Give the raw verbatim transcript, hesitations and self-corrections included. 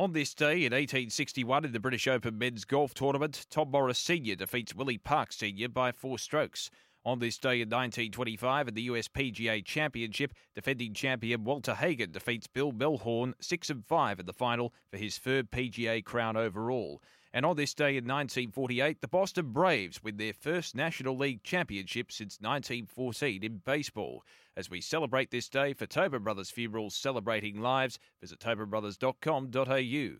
On this day in eighteen sixty-one in the British Open men's golf tournament, Tom Morris Senior defeats Willie Park Senior by four strokes. On this day in nineteen twenty-five in the U S P G A Championship, defending champion Walter Hagen defeats Bill Melhorn six and five in the final for his third P G A crown overall. And on this day in nineteen forty-eight, the Boston Braves win their first National League championship since nineteen fourteen in baseball. As we celebrate this day for Tobin Brothers Funerals Celebrating Lives, visit tobin brothers dot com dot a u.